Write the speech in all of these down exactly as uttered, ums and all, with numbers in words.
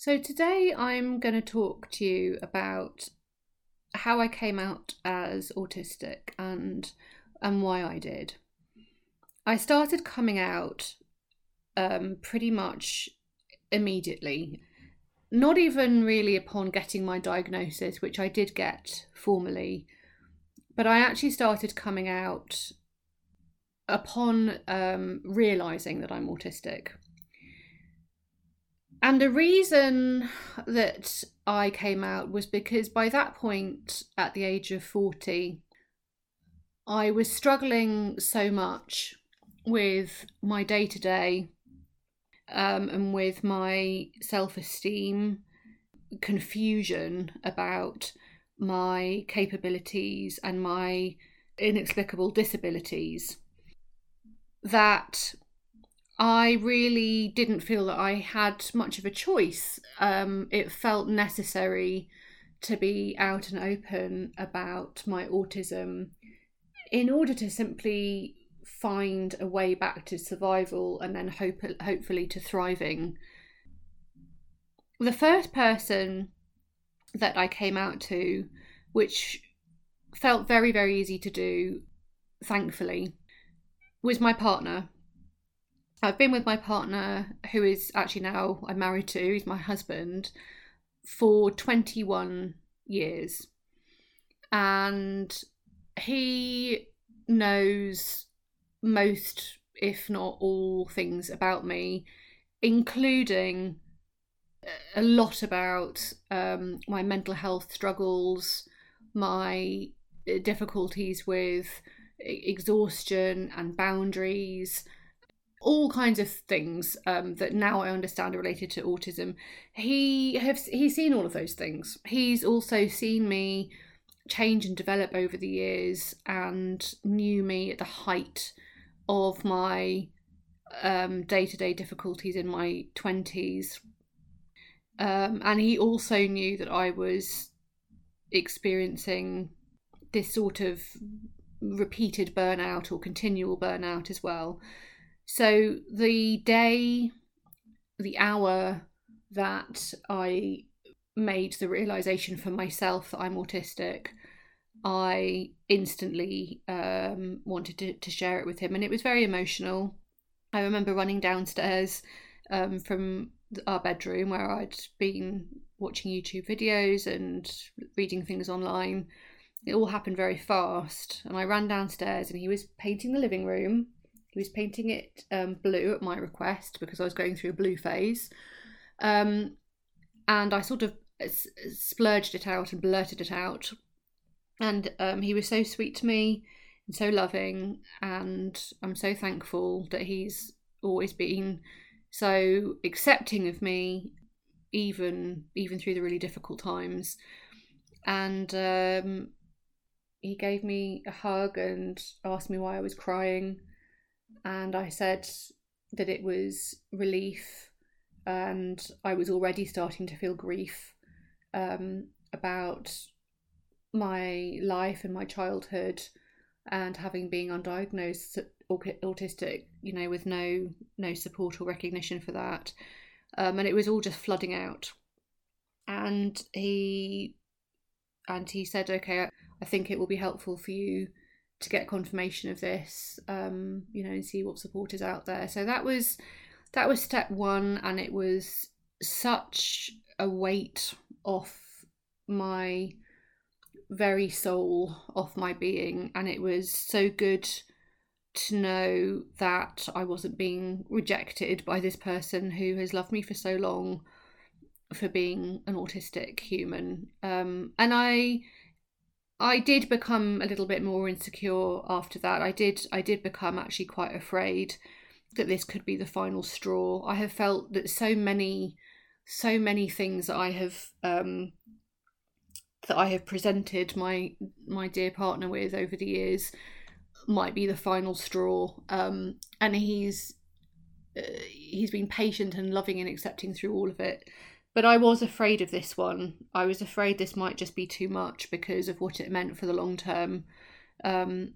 So today I'm going to talk to you about how I came out as autistic and and why I did. I started coming out um, pretty much immediately, not even really upon getting my diagnosis, which I did get formally, but I actually started coming out upon um, realising that I'm autistic. And the reason that I came out was because by that point, at the age of forty, I was struggling so much with my day-to-day um, and with my self-esteem, confusion about my capabilities and my inexplicable disabilities, that I really didn't feel that I had much of a choice. Um, it felt necessary to be out and open about my autism in order to simply find a way back to survival and then hope, hopefully to thriving. The first person that I came out to, which felt very, very easy to do, thankfully, was my partner. I've been with my partner, who is actually now I'm married to, he's my husband, for twenty-one years. And he knows most, if not all, things about me, including a lot about um, my mental health struggles, my difficulties with exhaustion and boundaries, all kinds of things um, that now I understand are related to autism. He have, he's seen all of those things. He's also seen me change and develop over the years and knew me at the height of my um, day-to-day difficulties in my twenties. Um, and he also knew that I was experiencing this sort of repeated burnout or continual burnout as well. So the day, the hour that I made the realisation for myself that I'm autistic, I instantly um, wanted to, to share it with him. And it was very emotional. I remember running downstairs um, from our bedroom where I'd been watching YouTube videos and reading things online. It all happened very fast. And I ran downstairs and he was painting the living room. He was painting it um, blue at my request because I was going through a blue phase. Um, and I sort of s- splurged it out and blurted it out. And um, he was so sweet to me and so loving. And I'm so thankful that he's always been so accepting of me, even, even through the really difficult times. And um, he gave me a hug and asked me why I was crying. And I said that it was relief, and I was already starting to feel grief um, about my life and my childhood and having been undiagnosed autistic, you know, with no no support or recognition for that. Um, and it was all just flooding out. And he, and he said, okay, I think it will be helpful for you to get confirmation of this, um, you know, and see what support is out there. So that was that was step one, and it was such a weight off my very soul, off my being, and it was so good to know that I wasn't being rejected by this person who has loved me for so long for being an autistic human. Um, and I... I did become a little bit more insecure after that. I did I did become actually quite afraid that this could be the final straw. I have felt that so many, so many things that I have um, that I have presented my my dear partner with over the years might be the final straw. Um, and he's uh, he's been patient and loving and accepting through all of it. But I was afraid of this one. I was afraid this might just be too much because of what it meant for the long term. Um,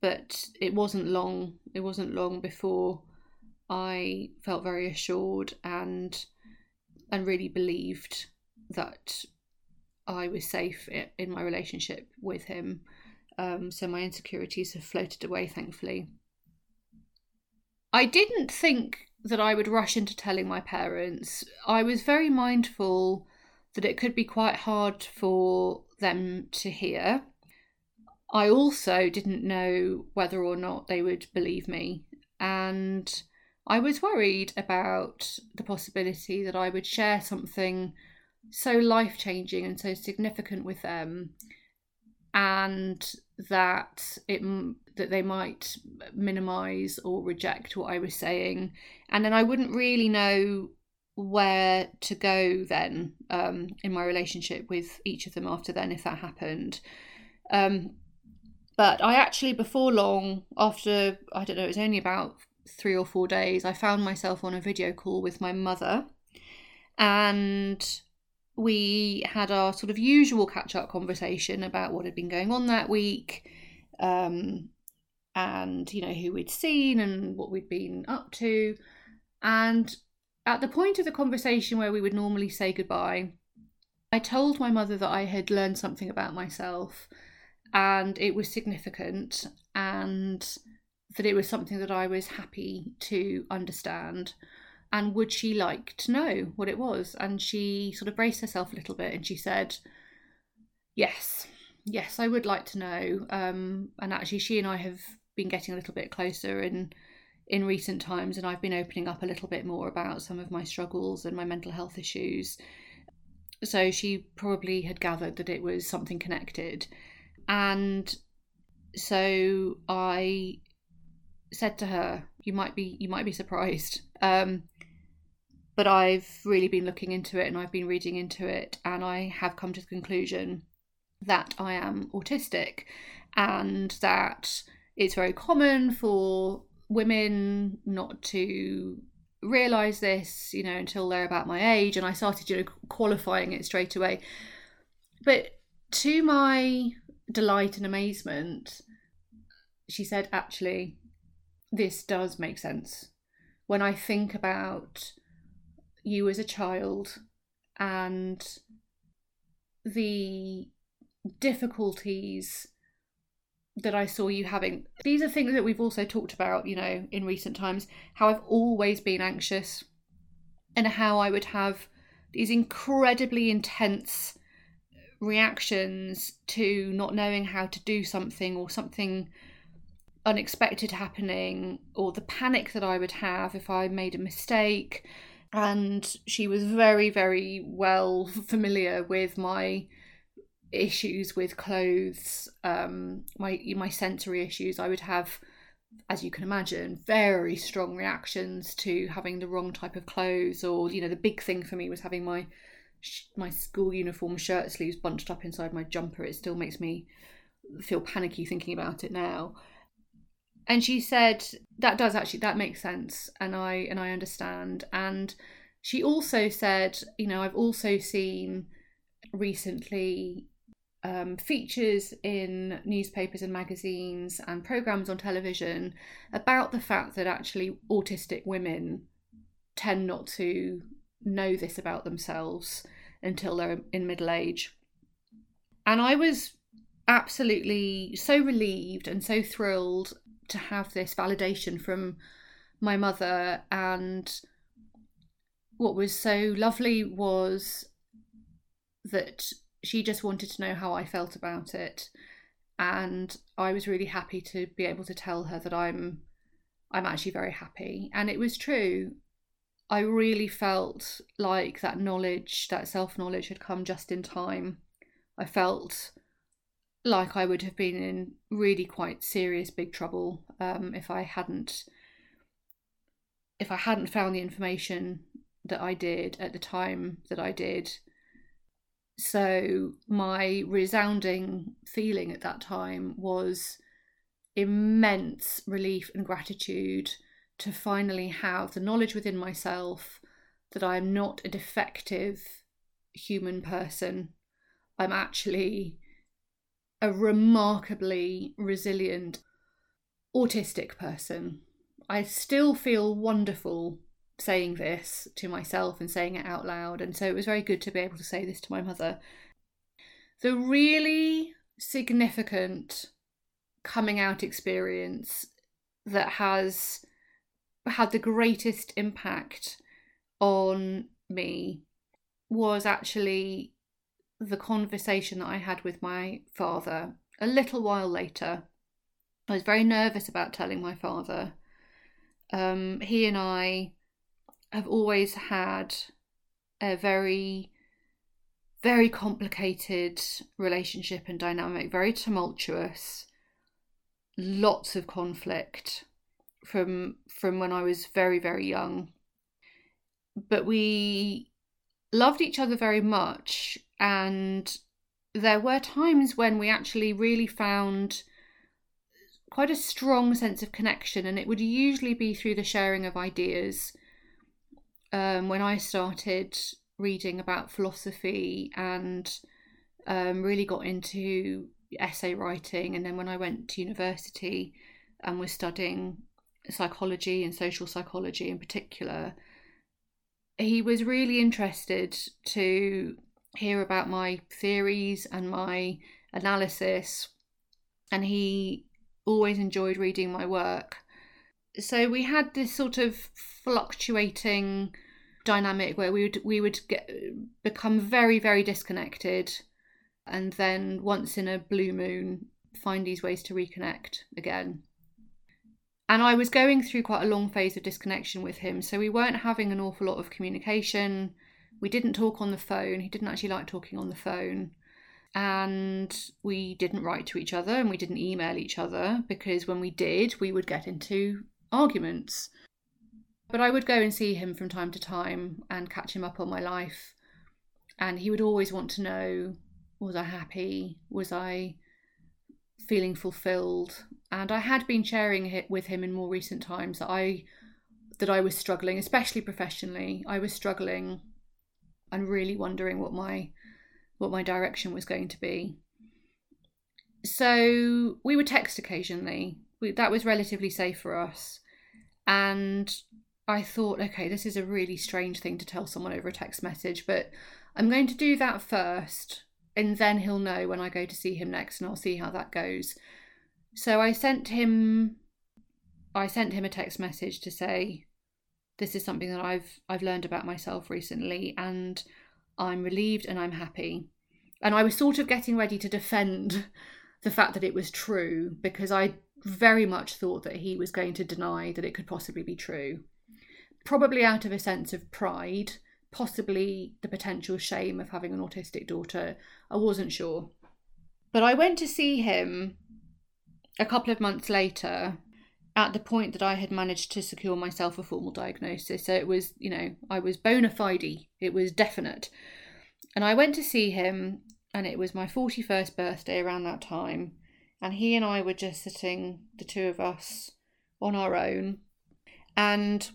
but it wasn't long. It wasn't long before I felt very assured and and really believed that I was safe in my relationship with him. Um, so my insecurities have floated away, thankfully. I didn't think that I would rush into telling my parents. I was very mindful that it could be quite hard for them to hear. I also didn't know whether or not they would believe me, and I was worried about the possibility that I would share something so life-changing and so significant with them, and that it that they might minimise or reject what I was saying, and then I wouldn't really know where to go then um, in my relationship with each of them after then, if that happened. Um, but I actually, before long, after, I don't know, it was only about three or four days, I found myself on a video call with my mother, and we had our sort of usual catch-up conversation about what had been going on that week, um, and, you know, who we'd seen and what we'd been up to. And at the point of the conversation where we would normally say goodbye, I told my mother that I had learned something about myself, and it was significant, and that it was something that I was happy to understand, and would she like to know what it was? And she sort of braced herself a little bit, and she said, yes, yes, I would like to know. Um, and actually she and I have been getting a little bit closer in in recent times, and I've been opening up a little bit more about some of my struggles and my mental health issues. So she probably had gathered that it was something connected. And so I said to her, you might be you might be surprised, um but I've really been looking into it, and I've been reading into it, and I have come to the conclusion that I am autistic, and that it's very common for women not to realize this, you know, until they're about my age. And I started, you know, qualifying it straight away. But to my delight and amazement, she said, actually, this does make sense. When I think about you as a child and the difficulties that I saw you having, these are things that we've also talked about, you know, in recent times, how I've always been anxious and how I would have these incredibly intense reactions to not knowing how to do something, or something unexpected happening, or the panic that I would have if I made a mistake. And she was very, very well familiar with my issues with clothes, um, my my sensory issues. I would have, as you can imagine, very strong reactions to having the wrong type of clothes, or, you know, the big thing for me was having my my school uniform shirt sleeves bunched up inside my jumper. It still makes me feel panicky thinking about it now. And she said, that does actually, that makes sense, and I and I understand. And she also said, you know, I've also seen recently um, features in newspapers and magazines and programmes on television about the fact that actually autistic women tend not to know this about themselves until they're in middle age. And I was absolutely so relieved and so thrilled to have this validation from my mother. And what was so lovely was that she just wanted to know how I felt about it, and I was really happy to be able to tell her that I'm I'm actually very happy. And it was true. I really felt like that knowledge, that self-knowledge, had come just in time. I felt like I would have been in really quite serious big trouble um, if I hadn't if I hadn't found the information that I did at the time that I did. So my resounding feeling at that time was immense relief and gratitude to finally have the knowledge within myself that I am not a defective human person. I'm actually a remarkably resilient autistic person. I still feel wonderful saying this to myself and saying it out loud. And so it was very good to be able to say this to my mother. The really significant coming out experience that has had the greatest impact on me was actually the conversation that I had with my father a little while later. I was very nervous about telling my father. Um, he and I have always had a very, very complicated relationship and dynamic, very tumultuous, lots of conflict from from when I was very, very young. But we loved each other very much, and there were times when we actually really found quite a strong sense of connection, and it would usually be through the sharing of ideas. Um, when I started reading about philosophy and um, really got into essay writing, and then when I went to university and was studying psychology and social psychology in particular, he was really interested to hear about my theories and my analysis, and he always enjoyed reading my work. So we had this sort of fluctuating dynamic where we would we would get, become very, very disconnected, and then once in a blue moon find these ways to reconnect again. And I was going through quite a long phase of disconnection with him, so we weren't having an awful lot of communication. We didn't talk on the phone. He didn't actually like talking on the phone. And we didn't write to each other, and we didn't email each other, because when we did, we would get into arguments. But I would go and see him from time to time and catch him up on my life. And he would always want to know, was I happy? Was I feeling fulfilled? And I had been sharing it with him in more recent times that I that I was struggling, especially professionally. I was struggling and really wondering what my what my direction was going to be. So we would text occasionally. We, that was relatively safe for us. And I thought, okay, this is a really strange thing to tell someone over a text message, but I'm going to do that first, and then he'll know when I go to see him next, and I'll see how that goes. So I sent him I sent him a text message to say, this is something that I've I've learned about myself recently, and I'm relieved and I'm happy. And I was sort of getting ready to defend the fact that it was true, because I very much thought that he was going to deny that it could possibly be true. Probably out of a sense of pride, possibly the potential shame of having an autistic daughter. I wasn't sure. But I went to see him a couple of months later, at the point that I had managed to secure myself a formal diagnosis. So it was, you know, I was bona fide, it was definite. And I went to see him, and it was my forty-first birthday around that time. And he and I were just sitting, the two of us, on our own. And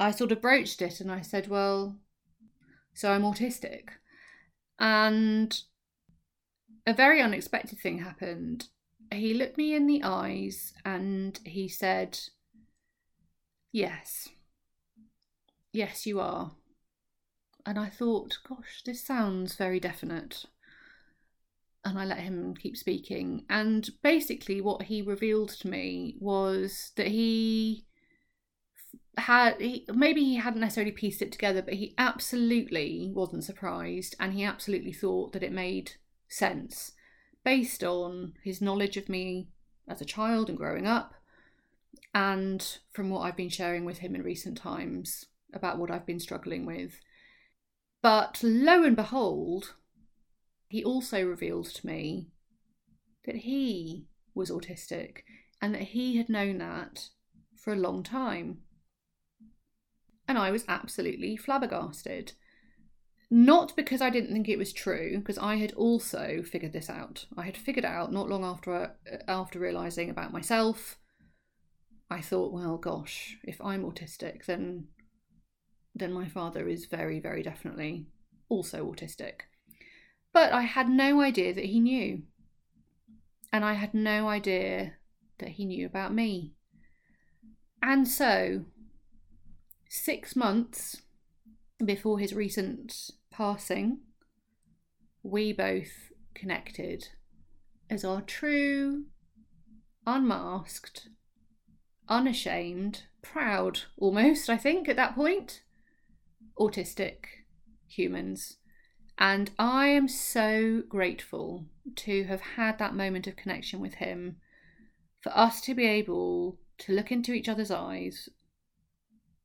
I sort of broached it, and I said, well, so I'm autistic. And a very unexpected thing happened. He looked me in the eyes and he said, yes. Yes, you are. And I thought, gosh, this sounds very definite. And I let him keep speaking. And basically what he revealed to me was that he had, he, maybe he hadn't necessarily pieced it together, but he absolutely wasn't surprised. And he absolutely thought that it made sense, based on his knowledge of me as a child and growing up, and from what I've been sharing with him in recent times about what I've been struggling with. But lo and behold, he also revealed to me that he was autistic, and that he had known that for a long time. And I was absolutely flabbergasted. Not because I didn't think it was true, because I had also figured this out. I had figured out not long after after realising about myself. I thought, well, gosh, if I'm autistic, then, then my father is very, very definitely also autistic. But I had no idea that he knew. And I had no idea that he knew about me. And so six months before his recent passing, we both connected as our true, unmasked, unashamed, proud, almost, I think, at that point, autistic humans. And I am so grateful to have had that moment of connection with him, for us to be able to look into each other's eyes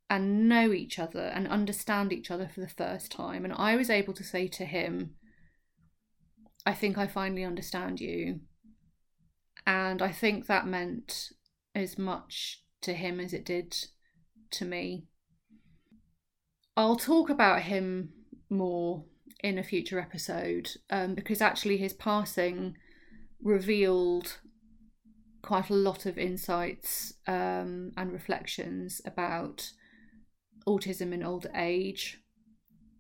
and know each other and understand each other for the first time. And I was able to say to him, I think I finally understand you. And I think that meant as much to him as it did to me. I'll talk about him more in a future episode, um, because actually his passing revealed quite a lot of insights um, and reflections about autism in older age,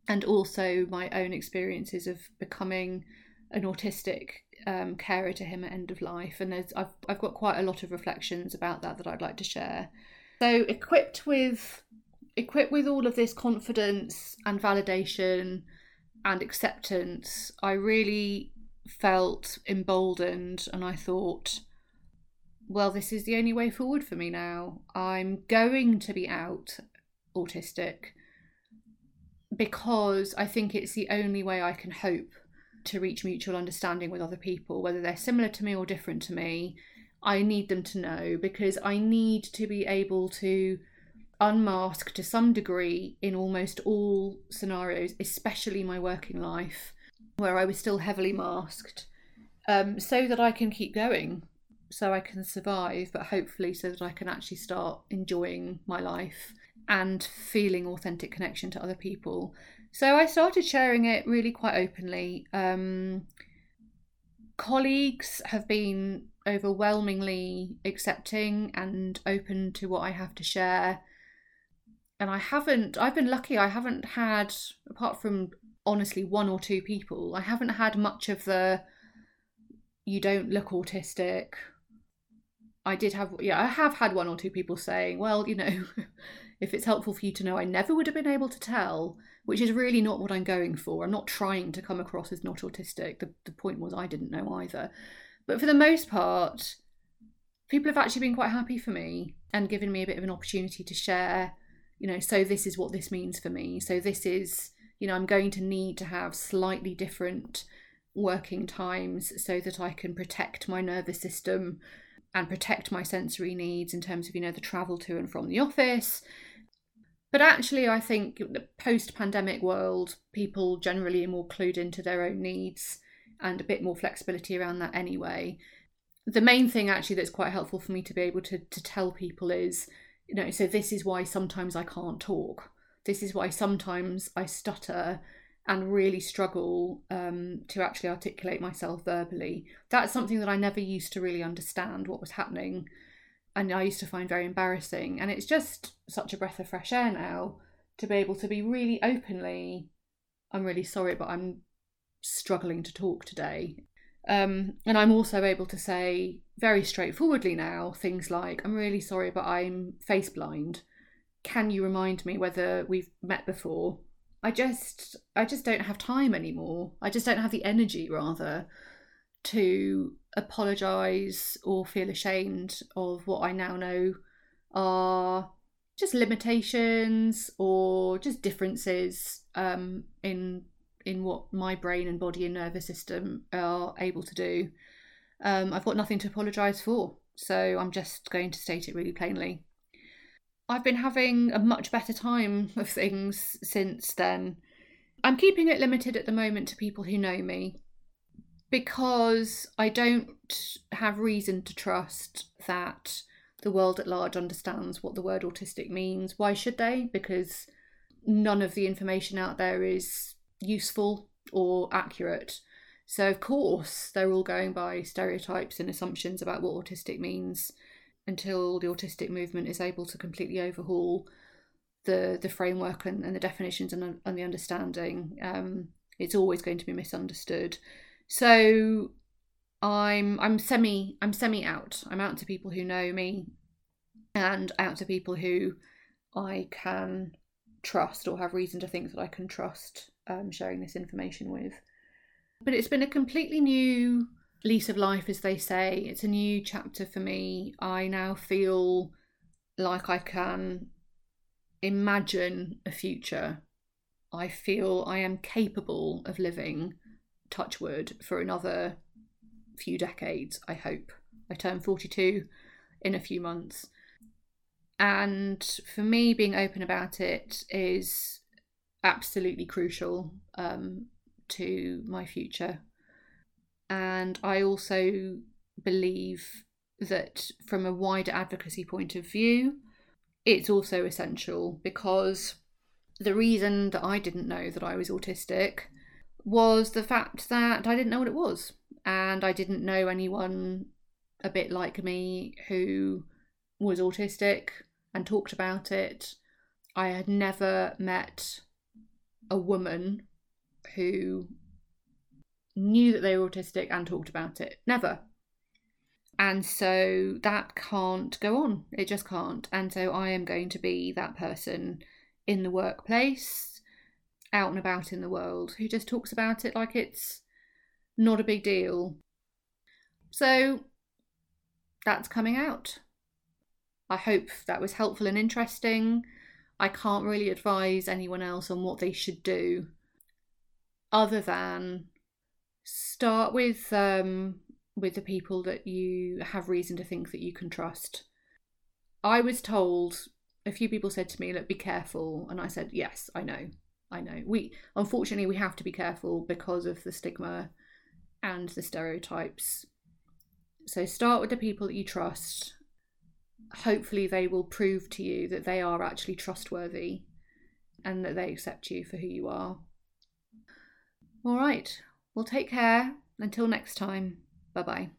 and also my own experiences of becoming an autistic um, carer to him at end of life. And there's, I've, I've got quite a lot of reflections about that that I'd like to share. So equipped with equipped with all of this confidence and validation and acceptance, I really felt emboldened, and I thought, well, this is the only way forward for me now. I'm going to be out autistic because I think it's the only way I can hope to reach mutual understanding with other people, whether they're similar to me or different to me. I need them to know, because I need to be able to unmask to some degree in almost all scenarios, especially my working life, where I was still heavily masked, um, so that I can keep going, so I can survive, but hopefully so that I can actually start enjoying my life and feeling authentic connection to other people. So I started sharing it really quite openly. Um, colleagues have been overwhelmingly accepting and open to what I have to share. And I haven't, I've been lucky, I haven't had, apart from honestly one or two people, I haven't had much of the, you don't look autistic. I did have, yeah, I have had one or two people saying, well, you know, if it's helpful for you to know, I never would have been able to tell, which is really not what I'm going for. I'm not trying to come across as not autistic. The, the point was I didn't know either. But for the most part, people have actually been quite happy for me and given me a bit of an opportunity to share, you know, so this is what this means for me. So this is, you know, I'm going to need to have slightly different working times so that I can protect my nervous system and protect my sensory needs in terms of, you know, the travel to and from the office. But actually, I think the post-pandemic world, people generally are more clued into their own needs and a bit more flexibility around that anyway. The main thing actually that's quite helpful for me to be able to, to tell people is, you know, so this is why sometimes I can't talk. This is why sometimes I stutter and really struggle um, to actually articulate myself verbally. That's something that I never used to really understand what was happening, and I used to find very embarrassing. And it's just such a breath of fresh air now to be able to be really openly, I'm really sorry, but I'm struggling to talk today. Um, and I'm also able to say very straightforwardly now things like, I'm really sorry, but I'm face blind. Can you remind me whether we've met before? I just, I just don't have time anymore. I just don't have the energy, rather, to apologise or feel ashamed of what I now know are just limitations or just differences um, in in what my brain and body and nervous system are able to do. Um, I've got nothing to apologise for, so I'm just going to state it really plainly. I've been having a much better time of things since then. I'm keeping it limited at the moment to people who know me, because I don't have reason to trust that the world at large understands what the word autistic means. Why should they? Because none of the information out there is useful or accurate. So of course they're all going by stereotypes and assumptions about what autistic means, until the autistic movement is able to completely overhaul the the framework and, and the definitions and, and the understanding. Um, it's always going to be misunderstood. So I'm I'm semi I'm semi out. I'm out to people who know me and out to people who I can trust or have reason to think that I can trust um, sharing this information with. But it's been a completely new lease of life, as they say. It's a new chapter for me. I now feel like I can imagine a future. I feel I am capable of living, touch wood, for another few decades, I hope. I turn forty-two in a few months. And for me, being open about it is absolutely crucial um, to my future. And I also believe that from a wider advocacy point of view, it's also essential, because the reason that I didn't know that I was autistic was the fact that I didn't know what it was. And I didn't know anyone a bit like me who was autistic and talked about it. I had never met a woman who knew that they were autistic and talked about it. Never. And so that can't go on. It just can't. And so I am going to be that person in the workplace, out and about in the world, who just talks about it like it's not a big deal. So that's coming out. I hope that was helpful and interesting. I can't really advise anyone else on what they should do, other than start with um, with the people that you have reason to think that you can trust. I was told, a few people said to me, look, be careful. And I said, yes, I know, I know. We, unfortunately, we have to be careful because of the stigma and the stereotypes. So start with the people that you trust. Hopefully they will prove to you that they are actually trustworthy and that they accept you for who you are. All right. Well, take care. Until next time. Bye-bye.